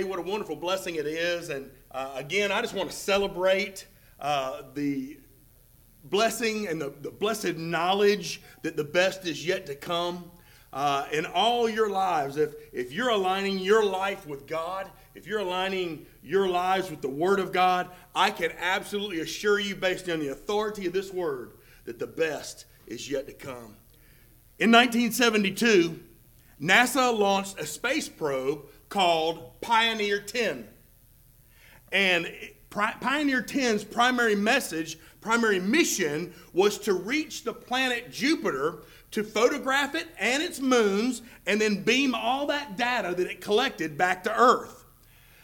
today. What a wonderful blessing it is. And again, I just want to celebrate the blessing and the blessed knowledge that the best is yet to come. In all your lives, if you're aligning your life with God, if you're aligning your lives with the Word of God, I can absolutely assure you, based on the authority of this Word, that the best is yet to come. In 1972, NASA launched a space probe called Pioneer 10. And Pioneer 10's primary mission was to reach the planet Jupiter, to photograph it and its moons, and then beam all that data that it collected back to Earth.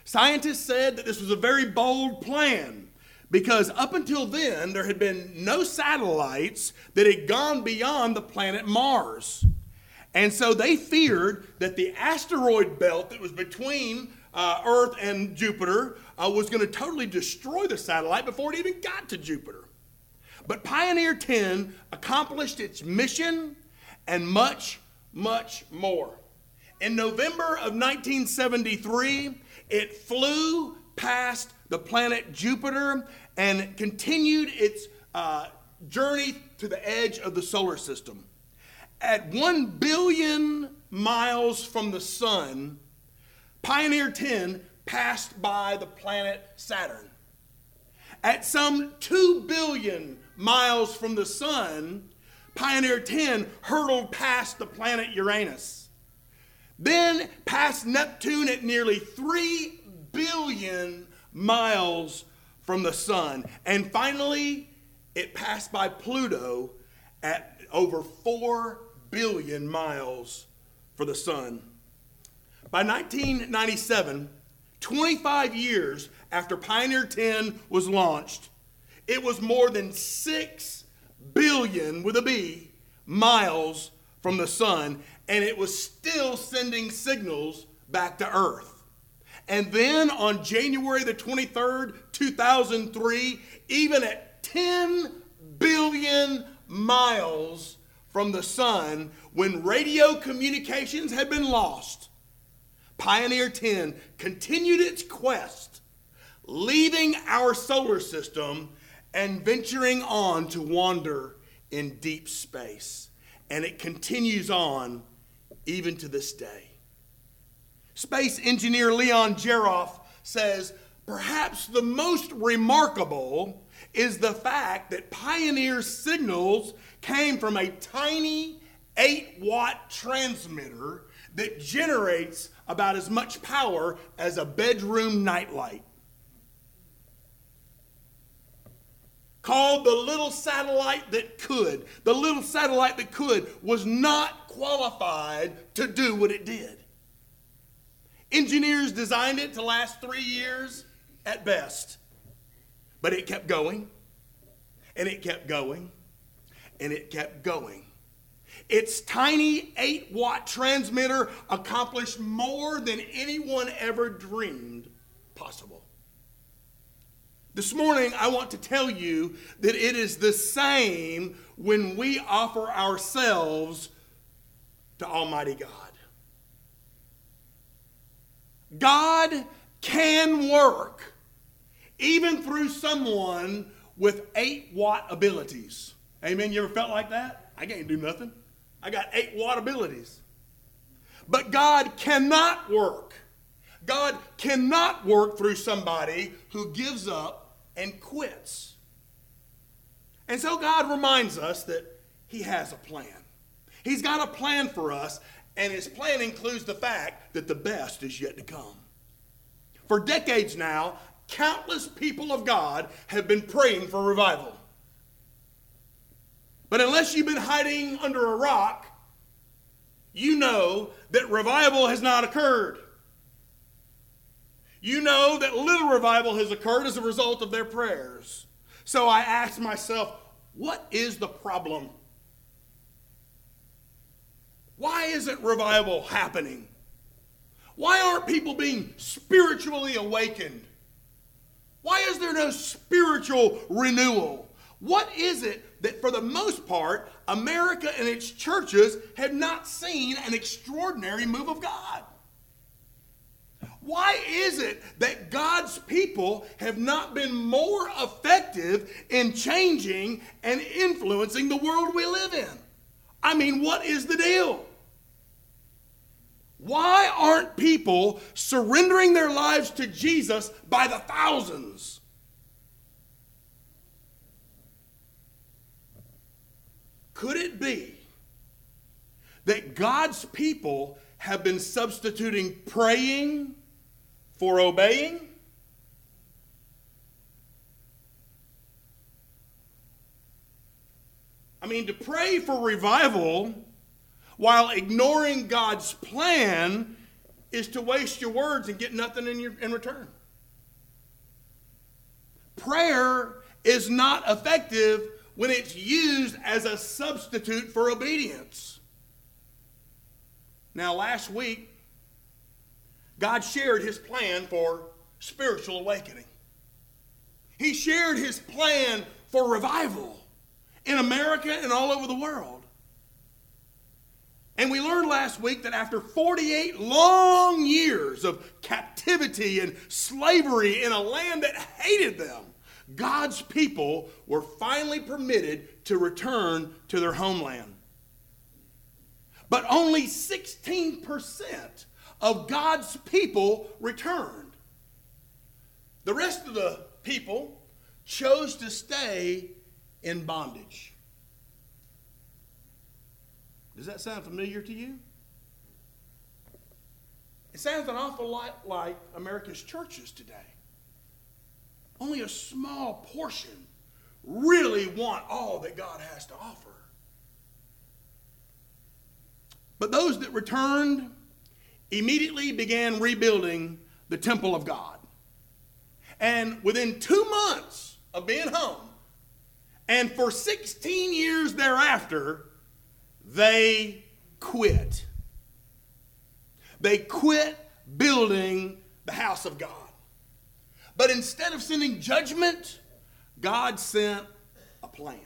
Scientists said that this was a very bold plan because up until then, there had been no satellites that had gone beyond the planet Mars. And so they feared that the asteroid belt that was between Earth and Jupiter was going to totally destroy the satellite before it even got to Jupiter. But Pioneer 10 accomplished its mission and much, much more. In November of 1973, it flew past the planet Jupiter and continued its journey to the edge of the solar system. At 1 billion miles from the sun, Pioneer 10 passed by the planet Saturn. At some 2 billion miles from the sun, Pioneer 10 hurtled past the planet Uranus. Then past Neptune at nearly 3 billion miles from the sun. And finally, it passed by Pluto at over 4 billion miles from the sun. By 1997, 25 years after Pioneer 10 was launched, it was more than 6 billion, with a B, miles from the sun, and it was still sending signals back to Earth. And then on January the 23rd, 2003, even at 10 billion miles from the sun, when radio communications had been lost, Pioneer 10 continued its quest, leaving our solar system and venturing on to wander in deep space. And it continues on even to this day. Space engineer Leon Jeroff says, perhaps the most remarkable is the fact that Pioneer's signals came from a tiny 8-watt transmitter that generates about as much power as a bedroom nightlight. Called the little satellite that could. The little satellite that could was not qualified to do what it did. Engineers designed it to last 3 years at best. But it kept going, and it kept going, and it kept going. Its tiny 8-watt transmitter accomplished more than anyone ever dreamed possible. This morning, I want to tell you that it is the same when we offer ourselves to Almighty God. God can work even through someone with 8-watt abilities. Amen? You ever felt like that? I can't do nothing. I got 8-watt abilities. But God cannot work. God cannot work through somebody who gives up and quits. And so God reminds us that he has a plan. He's got a plan for us, and his plan includes the fact that the best is yet to come. For decades now, countless people of God have been praying for revival. But unless you've been hiding under a rock, you know that revival has not occurred. You know that little revival has occurred as a result of their prayers. So I asked myself, what is the problem? Why isn't revival happening? Why aren't people being spiritually awakened? Why is there no spiritual renewal? What is it that, for the most part, America and its churches have not seen an extraordinary move of God? Why is it that God's people have not been more effective in changing and influencing the world we live in? I mean, what is the deal? Why aren't people surrendering their lives to Jesus by the thousands? Could it be that God's people have been substituting praying for obeying? I mean, to pray for revival while ignoring God's plan is to waste your words and get nothing in return. Prayer is not effective when it's used as a substitute for obedience. Now, last week, God shared his plan for spiritual awakening. He shared his plan for revival in America and all over the world. And we learned last week that after 48 long years of captivity and slavery in a land that hated them, God's people were finally permitted to return to their homeland. But only 16% of God's people returned. The rest of the people chose to stay in bondage. Does that sound familiar to you? It sounds an awful lot like America's churches today. Only a small portion really want all that God has to offer. But those that returned immediately began rebuilding the temple of God. And within 2 months of being home, and for 16 years thereafter, they quit. They quit building the house of God. But instead of sending judgment, God sent a plan.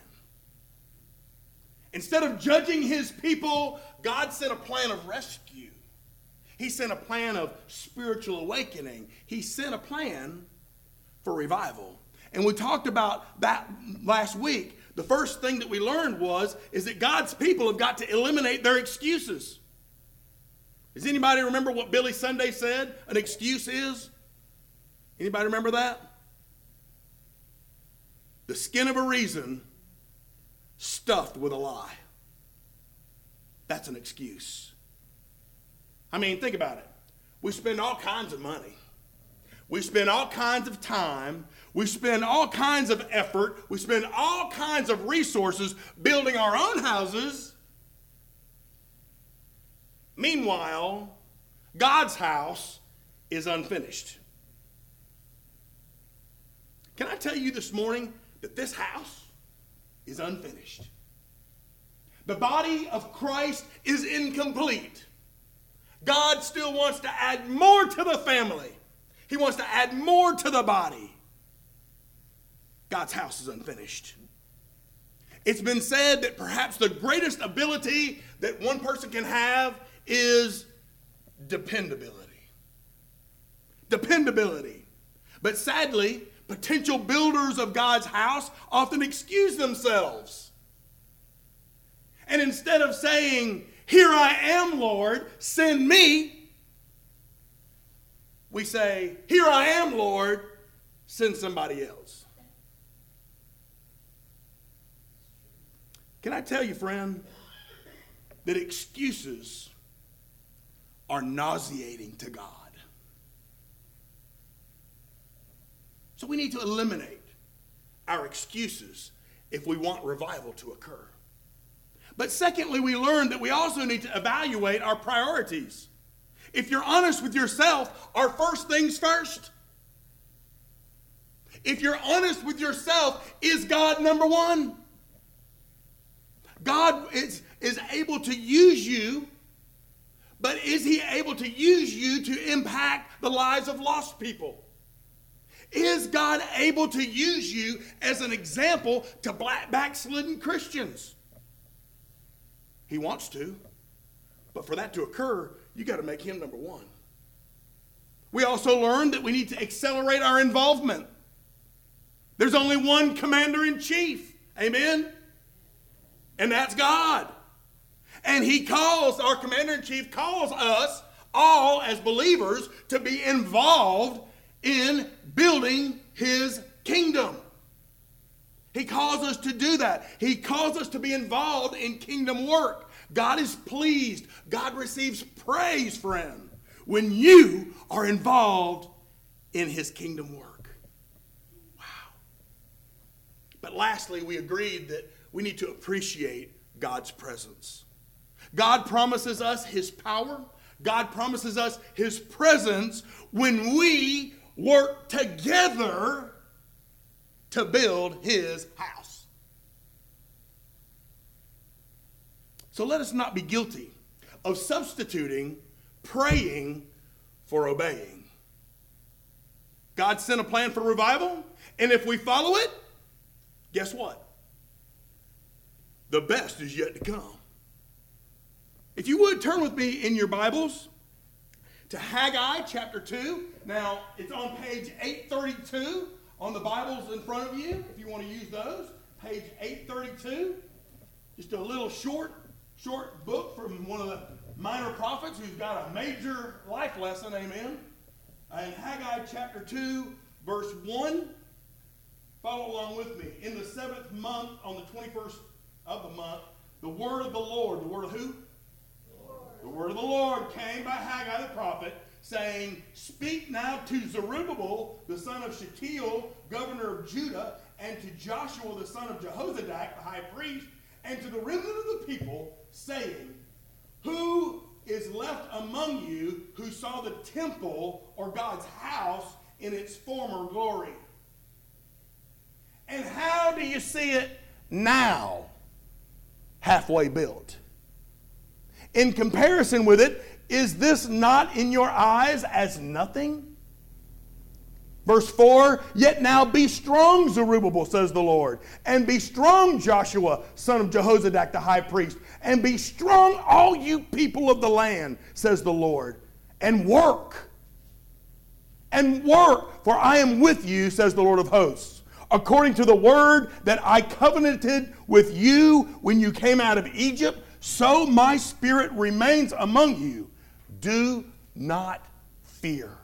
Instead of judging his people, God sent a plan of rescue. He sent a plan of spiritual awakening. He sent a plan for revival. And we talked about that last week. The first thing that we learned is that God's people have got to eliminate their excuses. Does anybody remember what Billy Sunday said an excuse is? Anybody remember that? The skin of a reason stuffed with a lie. That's an excuse. I mean, think about it. We spend all kinds of money. We spend all kinds of time. We spend all kinds of effort. We spend all kinds of resources building our own houses. Meanwhile, God's house is unfinished. Can I tell you this morning that this house is unfinished? The body of Christ is incomplete. God still wants to add more to the family. He wants to add more to the body. God's house is unfinished. It's been said that perhaps the greatest ability that one person can have is dependability. Dependability. But sadly, potential builders of God's house often excuse themselves. And instead of saying, "Here I am, Lord, send me," we say, "Here I am, Lord, send somebody else." Can I tell you, friend, that excuses are nauseating to God? So we need to eliminate our excuses if we want revival to occur. But secondly, we learned that we also need to evaluate our priorities. If you're honest with yourself, are first things first? If you're honest with yourself, is God number one? God is able to use you, but is he able to use you to impact the lives of lost people? Is God able to use you as an example to backslidden Christians? He wants to, but for that to occur, you got to make him number one. We also learned that we need to accelerate our involvement. There's only one commander-in-chief. Amen? And that's God. And he calls, our commander-in-chief calls us all as believers to be involved in building his kingdom. He calls us to do that. He calls us to be involved in kingdom work. God is pleased. God receives praise, friend, when you are involved in his kingdom work. Wow. But lastly, we agreed that we need to appreciate God's presence. God promises us his power. God promises us his presence when we work together to build his house. So let us not be guilty of substituting praying for obeying. God sent a plan for revival, and if we follow it, guess what? The best is yet to come. If you would, turn with me in your Bibles to Haggai chapter 2. Now, it's on page 832 on the Bibles in front of you, if you want to use those. Page 832. Just a little short book from one of the minor prophets who's got a major life lesson, amen. In Haggai chapter 2, verse 1. Follow along with me. In the 7th month, on the 21st of the month, the word of the Lord, the word of who? The word of the Lord came by Haggai the prophet, saying, "Speak now to Zerubbabel, the son of Shealtiel, governor of Judah, and to Joshua, the son of Jehozadak, the high priest, and to the remnant of the people, saying, who is left among you who saw the temple or God's house in its former glory? And how do you see it now, halfway built? In comparison with it, is this not in your eyes as nothing?" Verse 4, "Yet now be strong, Zerubbabel, says the Lord, and be strong, Joshua, son of Jehozadak, the high priest, and be strong, all you people of the land, says the Lord, and work, for I am with you, says the Lord of hosts, according to the word that I covenanted with you when you came out of Egypt, so my spirit remains among you. Do not fear.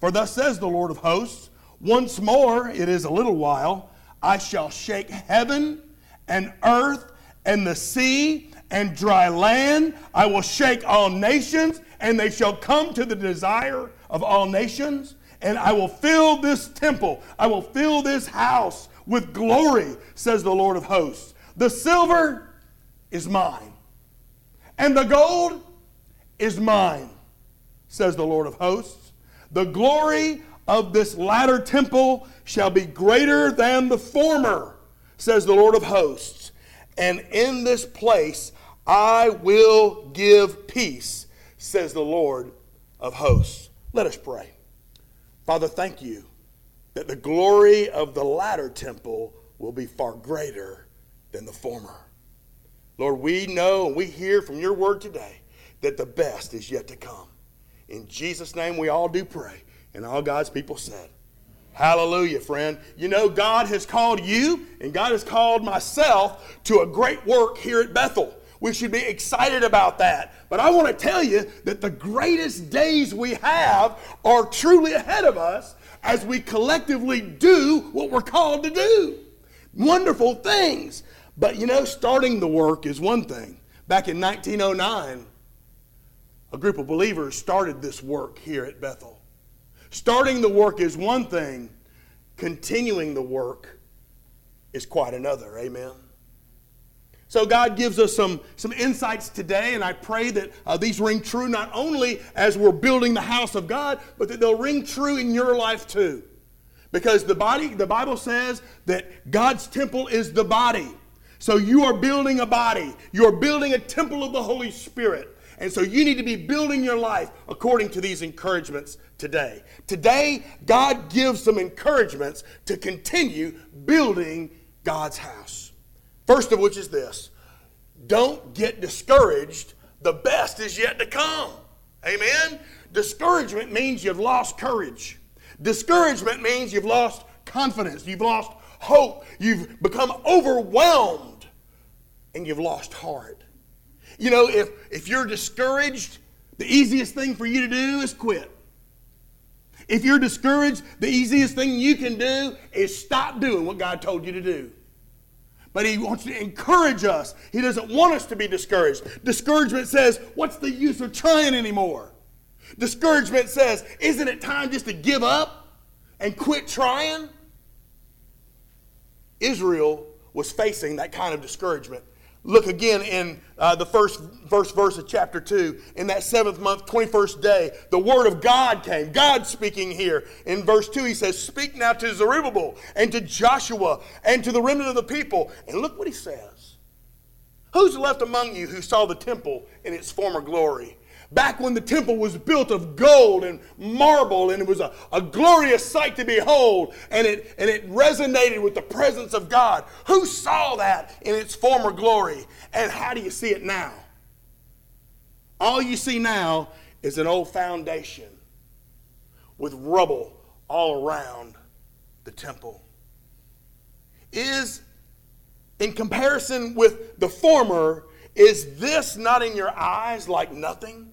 For thus says the Lord of hosts, once more, it is a little while, I shall shake heaven and earth and the sea and dry land. I will shake all nations, and they shall come to the desire of all nations. And I will fill this temple, I will fill this house with glory, says the Lord of hosts. The silver is mine, and the gold is mine, says the Lord of hosts. The glory of this latter temple shall be greater than the former, says the Lord of hosts. And in this place I will give peace, says the Lord of hosts." Let us pray. Father, thank you that the glory of the latter temple will be far greater than the former. Lord, we know and we hear from your word today that the best is yet to come. In Jesus' name we all do pray, and all God's people said, hallelujah, friend. You know, God has called you and God has called myself to a great work here at Bethel. We should be excited about that. But I want to tell you that the greatest days we have are truly ahead of us as we collectively do what we're called to do. Wonderful things. But you know, starting the work is one thing. Back in 1909, a group of believers started this work here at Bethel. Starting the work is one thing. Continuing the work is quite another. Amen. So God gives us some insights today, and I pray that these ring true not only as we're building the house of God, but that they'll ring true in your life too. Because the Bible says that God's temple is the body. So you are building a body. You're building a temple of the Holy Spirit. And so you need to be building your life according to these encouragements today. Today, God gives some encouragements to continue building God's house. First of which is this: don't get discouraged. The best is yet to come. Amen? Discouragement means you've lost courage. Discouragement means you've lost confidence. You've lost hope. You've become overwhelmed. And you've lost heart. You know, if you're discouraged, the easiest thing for you to do is quit. If you're discouraged, the easiest thing you can do is stop doing what God told you to do. But He wants to encourage us. He doesn't want us to be discouraged. Discouragement says, what's the use of trying anymore? Discouragement says, isn't it time just to give up and quit trying? Israel was facing that kind of discouragement. Look again in the first verse of chapter 2. In that 7th month, 21st day, the word of God came. God speaking here. In verse 2 He says, speak now to Zerubbabel and to Joshua and to the remnant of the people. And look what He says. Who's left among you who saw the temple in its former glory? Back when the temple was built of gold and marble, and it was a glorious sight to behold, and it resonated with the presence of God. Who saw that in its former glory? And how do you see it now? All you see now is an old foundation with rubble all around the temple. In comparison with the former, is this not in your eyes like nothing?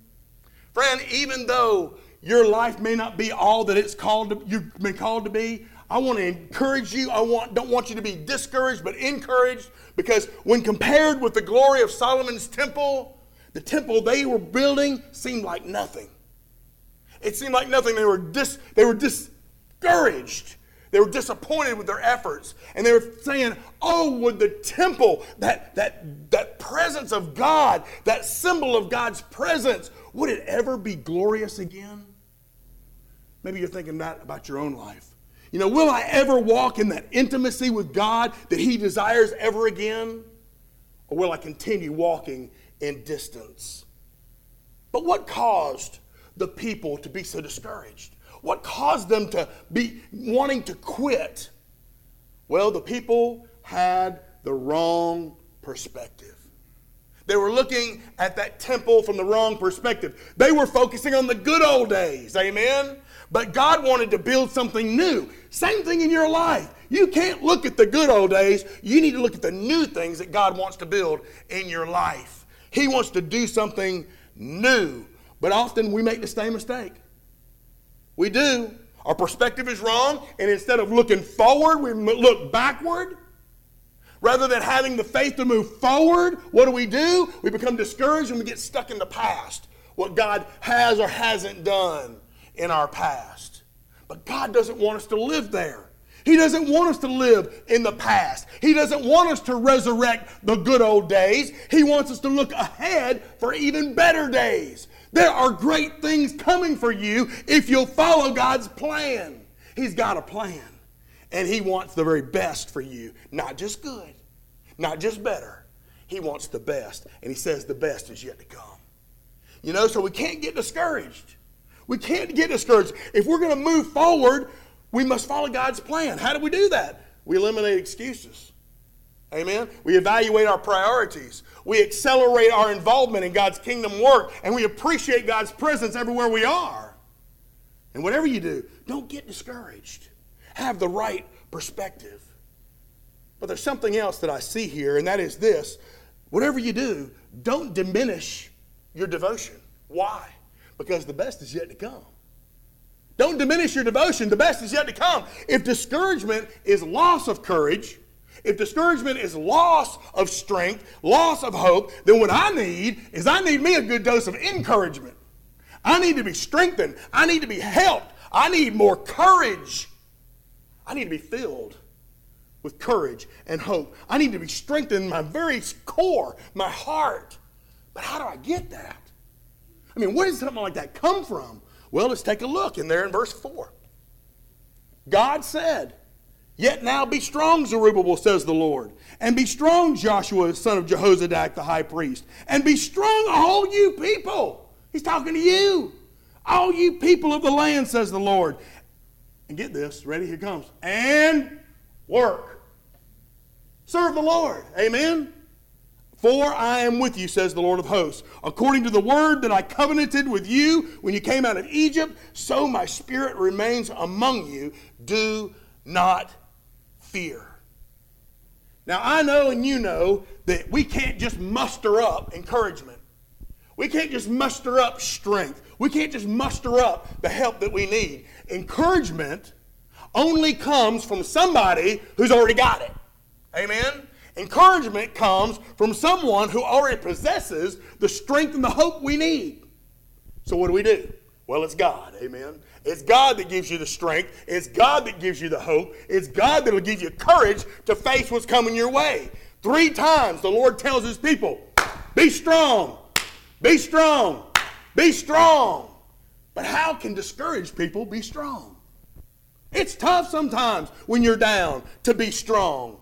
Friend, even though your life may not be all that it's called to, you've been called to be, I want to encourage you. Don't want you to be discouraged, but encouraged, because when compared with the glory of Solomon's temple, the temple they were building seemed like nothing. It seemed like nothing. They were discouraged. They were disappointed with their efforts. And they were saying, oh, would the temple, that presence of God, that symbol of God's presence, would it ever be glorious again? Maybe you're thinking that about your own life. You know, will I ever walk in that intimacy with God that He desires ever again? Or will I continue walking in distance? But what caused the people to be so discouraged? What caused them to be wanting to quit? Well, the people had the wrong perspective. They were looking at that temple from the wrong perspective. They were focusing on the good old days, amen? But God wanted to build something new. Same thing in your life. You can't look at the good old days. You need to look at the new things that God wants to build in your life. He wants to do something new. But often we make the same mistake. We do. Our perspective is wrong, and instead of looking forward, we look backward. Rather than having the faith to move forward, what do? We become discouraged and we get stuck in the past, what God has or hasn't done in our past. But God doesn't want us to live there. He doesn't want us to live in the past. He doesn't want us to resurrect the good old days. He wants us to look ahead for even better days. There are great things coming for you if you'll follow God's plan. He's got a plan. And He wants the very best for you. Not just good. Not just better. He wants the best. And He says the best is yet to come. You know, so we can't get discouraged. We can't get discouraged. If we're going to move forward, we must follow God's plan. How do we do that? We eliminate excuses. Amen. We evaluate our priorities. We accelerate our involvement in God's kingdom work. And we appreciate God's presence everywhere we are. And whatever you do, don't get discouraged. Have the right perspective. But there's something else that I see here, and that is this. Whatever you do, don't diminish your devotion. Why? Because the best is yet to come. Don't diminish your devotion. The best is yet to come. If discouragement is loss of courage, if discouragement is loss of strength, loss of hope, then what I need me a good dose of encouragement. I need to be strengthened. I need to be helped. I need more courage. I need to be filled with courage and hope. I need to be strengthened in my very core, my heart. But how do I get that? I mean, where does something like that come from? Well, let's take a look in there in verse 4. God said, "Yet now be strong, Zerubbabel, says the Lord. And be strong, Joshua, son of Jehozadak, the high priest. And be strong, all you people." He's talking to you. "All you people of the land, says the Lord." And get this, ready, here comes. "And work." Serve the Lord, amen? For I am with you, says the Lord of hosts. According to the word that I covenanted with you when you came out of Egypt, so my spirit remains among you. Do not fear. Now I know and you know that we can't just muster up encouragement. We can't just muster up strength. We can't just muster up the help that we need. Encouragement only comes from somebody who's already got it. Amen? Encouragement comes from someone who already possesses the strength and the hope we need. So what do we do? Well, it's God. Amen? It's God that gives you the strength. It's God that gives you the hope. It's God that will give you courage to face what's coming your way. 3 times the Lord tells his people, be strong. Be strong. Be strong. But how can discouraged people be strong? It's tough sometimes when you're down to be strong.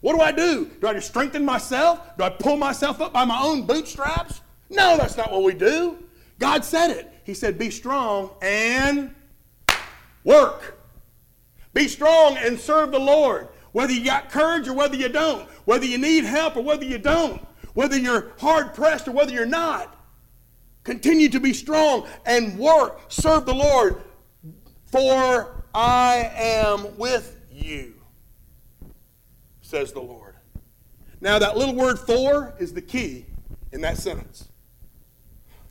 What do? Do I just strengthen myself? Do I pull myself up by my own bootstraps? No, that's not what we do. God said it. He said, be strong and work. Be strong and serve the Lord. Whether you got courage or whether you don't. Whether you need help or whether you don't. Whether you're hard-pressed or whether you're not, continue to be strong and work. Serve the Lord, for I am with you, says the Lord. Now, that little word for is the key in that sentence.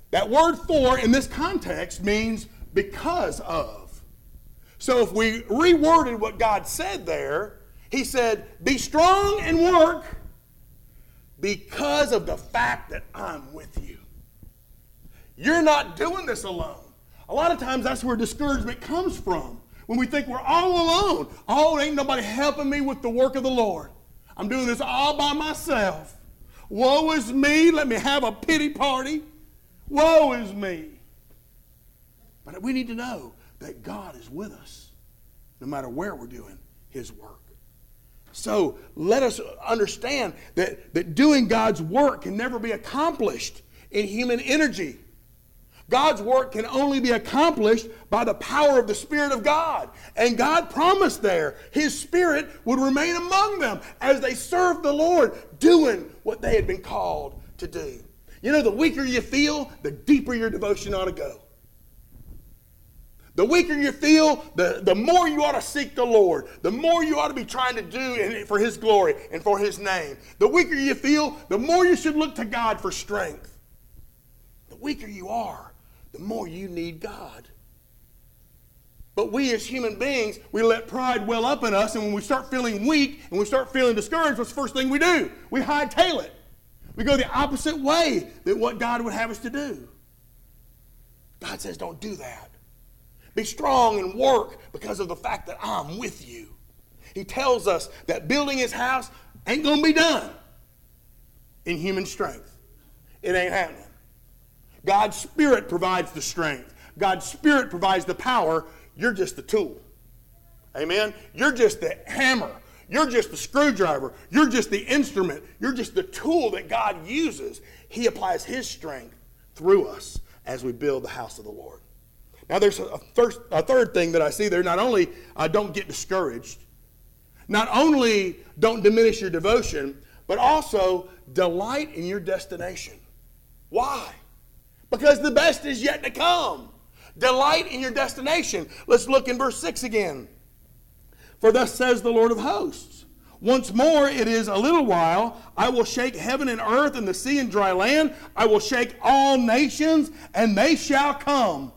That word for in this context means because of. So if we reworded what God said there, he said, be strong and work, because of the fact that I'm with you. You're not doing this alone. A lot of times that's where discouragement comes from. When we think we're all alone. Oh, ain't nobody helping me with the work of the Lord. I'm doing this all by myself. Woe is me. Let me have a pity party. Woe is me. But we need to know that God is with us. No matter where we're doing his work. So let us understand that doing God's work can never be accomplished in human energy. God's work can only be accomplished by the power of the Spirit of God. And God promised there his Spirit would remain among them as they served the Lord, doing what they had been called to do. You know, the weaker you feel, the deeper your devotion ought to go. The weaker you feel, the more you ought to seek the Lord. The more you ought to be trying to do for his glory and for his name. The weaker you feel, the more you should look to God for strength. The weaker you are, the more you need God. But we as human beings, we let pride well up in us, and when we start feeling weak and we start feeling discouraged, what's the first thing we do? We hightail it. We go the opposite way than what God would have us to do. God says, don't do that. Be strong and work because of the fact that I'm with you. He tells us that building his house ain't going to be done in human strength. It ain't happening. God's Spirit provides the strength. God's Spirit provides the power. You're just the tool. Amen? You're just the hammer. You're just the screwdriver. You're just the instrument. You're just the tool that God uses. He applies his strength through us as we build the house of the Lord. Now there's a third thing that I see there. Not only don't get discouraged, not only don't diminish your devotion, but also delight in your destination. Why? Because the best is yet to come. Delight in your destination. Let's look in verse 6 again. For thus says the Lord of hosts, once more it is a little while, I will shake heaven and earth and the sea and dry land. I will shake all nations, and they shall come.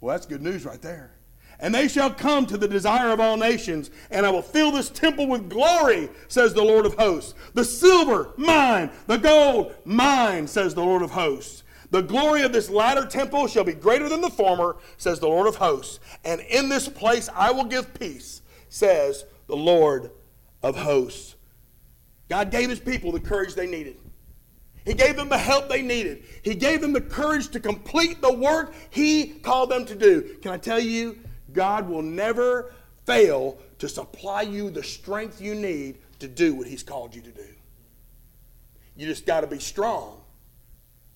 Well, that's good news right there. And they shall come to the desire of all nations, and I will fill this temple with glory, says the Lord of hosts. The silver, mine. The gold, mine, says the Lord of hosts. The glory of this latter temple shall be greater than the former, says the Lord of hosts. And in this place I will give peace, says the Lord of hosts. God gave his people the courage they needed. He gave them the help they needed. He gave them the courage to complete the work he called them to do. Can I tell you, God will never fail to supply you the strength you need to do what he's called you to do. You just got to be strong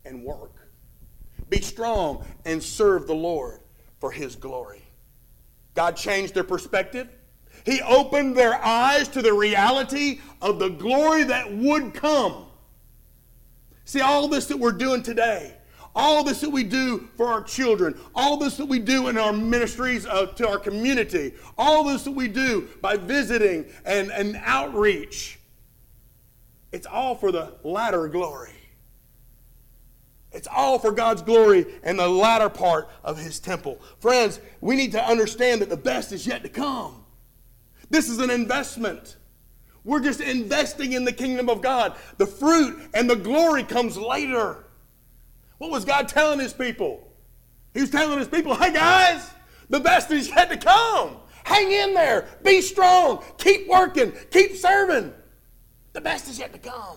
and work. Be strong and serve the Lord for his glory. God changed their perspective. He opened their eyes to the reality of the glory that would come See, all this that we're doing today, all this that we do for our children, all this that we do in our ministries to our community, all this that we do by visiting and outreach, it's all for the latter glory. It's all for God's glory and the latter part of His temple. Friends, we need to understand that the best is yet to come. This is an investment. We're just investing in the kingdom of God. The fruit and the glory comes later. What was God telling His people? He was telling His people, hey guys, the best is yet to come. Hang in there. Be strong. Keep working. Keep serving. The best is yet to come.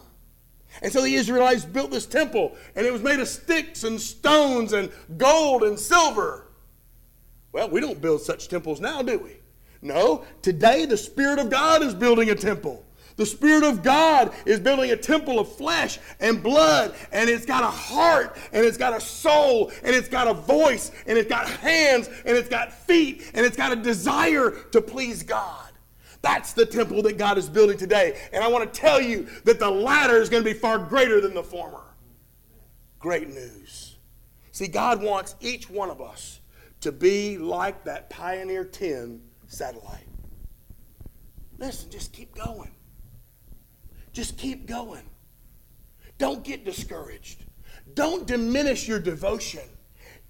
And so the Israelites built this temple, and it was made of sticks and stones and gold and silver. Well, we don't build such temples now, do we? No, today the Spirit of God is building a temple. The Spirit of God is building a temple of flesh and blood, and it's got a heart, and it's got a soul, and it's got a voice, and it's got hands, and it's got feet, and it's got a desire to please God. That's the temple that God is building today. And I want to tell you that the latter is going to be far greater than the former. Great news. See, God wants each one of us to be like that Pioneer 10 satellite. Listen, just keep going. Just keep going. Don't get discouraged. Don't diminish your devotion.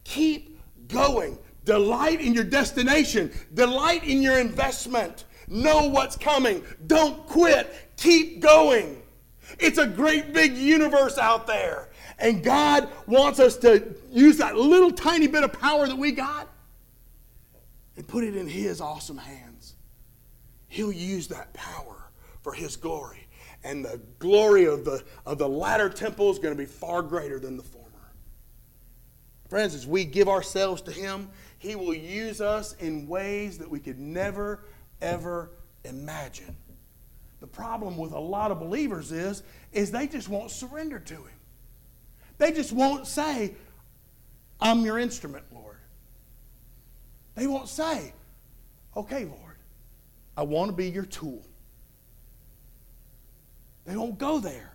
Keep going. Delight in your destination. Delight in your investment. Know what's coming. Don't quit. Keep going. It's a great big universe out there. And God wants us to use that little tiny bit of power that we got and put it in His awesome hands. He'll use that power for His glory. And the glory of the latter temple is going to be far greater than the former. Friends, as we give ourselves to Him, He will use us in ways that we could never ever imagine. The problem with a lot of believers is they just won't surrender to Him. They just won't say, I'm your instrument, Lord. They won't say, okay, Lord, I want to be your tool. They won't go there.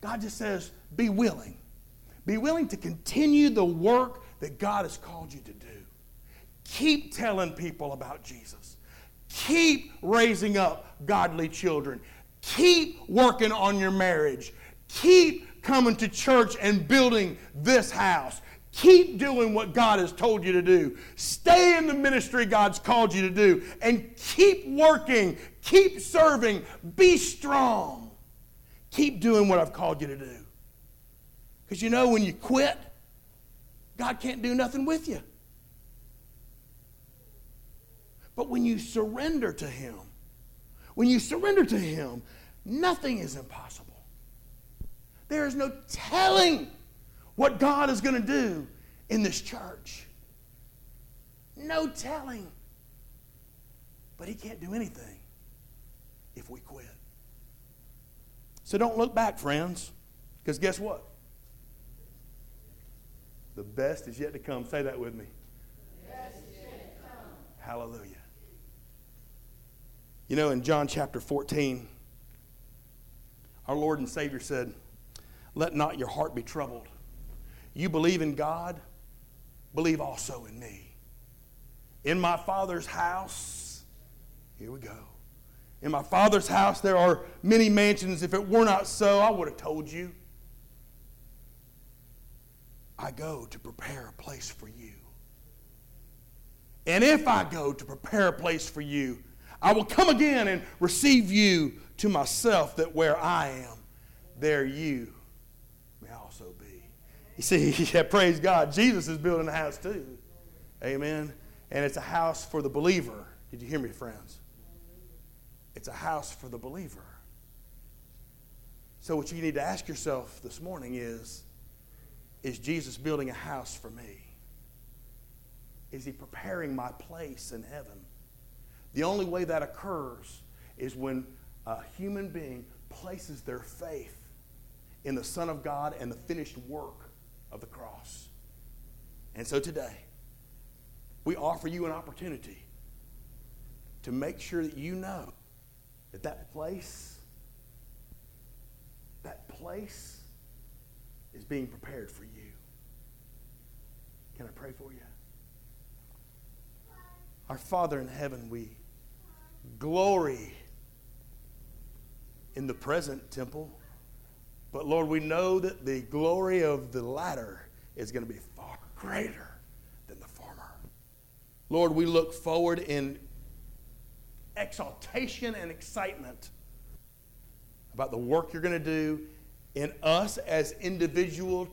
God just says, be willing. Be willing to continue the work that God has called you to do. Keep telling people about Jesus. Keep raising up godly children. Keep working on your marriage. Keep coming to church and building this house. Keep doing what God has told you to do. Stay in the ministry God's called you to do. And keep working. Keep serving. Be strong. Keep doing what I've called you to do. Because you know when you quit, God can't do nothing with you. But when you surrender to Him, nothing is impossible. There is no telling what God is going to do in this church. No telling. But He can't do anything if we quit. So don't look back, friends, because guess what? The best is yet to come. Say that with me. Hallelujah. You know, in John chapter 14, our Lord and Savior said, let not your heart be troubled. You believe in God, believe also in me. In my Father's house, here we go. In my Father's house there are many mansions. If it were not so, I would have told you. I go to prepare a place for you. And if I go to prepare a place for you, I will come again and receive you to myself, that where I am, there you may also be. You see, yeah, praise God. Jesus is building a house too. Amen. And it's a house for the believer. Did you hear me, friends? It's a house for the believer. So what you need to ask yourself this morning is Jesus building a house for me? Is He preparing my place in heaven? The only way that occurs is when a human being places their faith in the Son of God and the finished work of the cross. And so today, we offer you an opportunity to make sure that you know that that place, place is being prepared for you. Can I pray for you? Our Father in heaven, we glory in the present temple. But Lord, we know that the glory of the latter is going to be far greater than the former. Lord, we look forward in exaltation and excitement about the work you're going to do in us as individual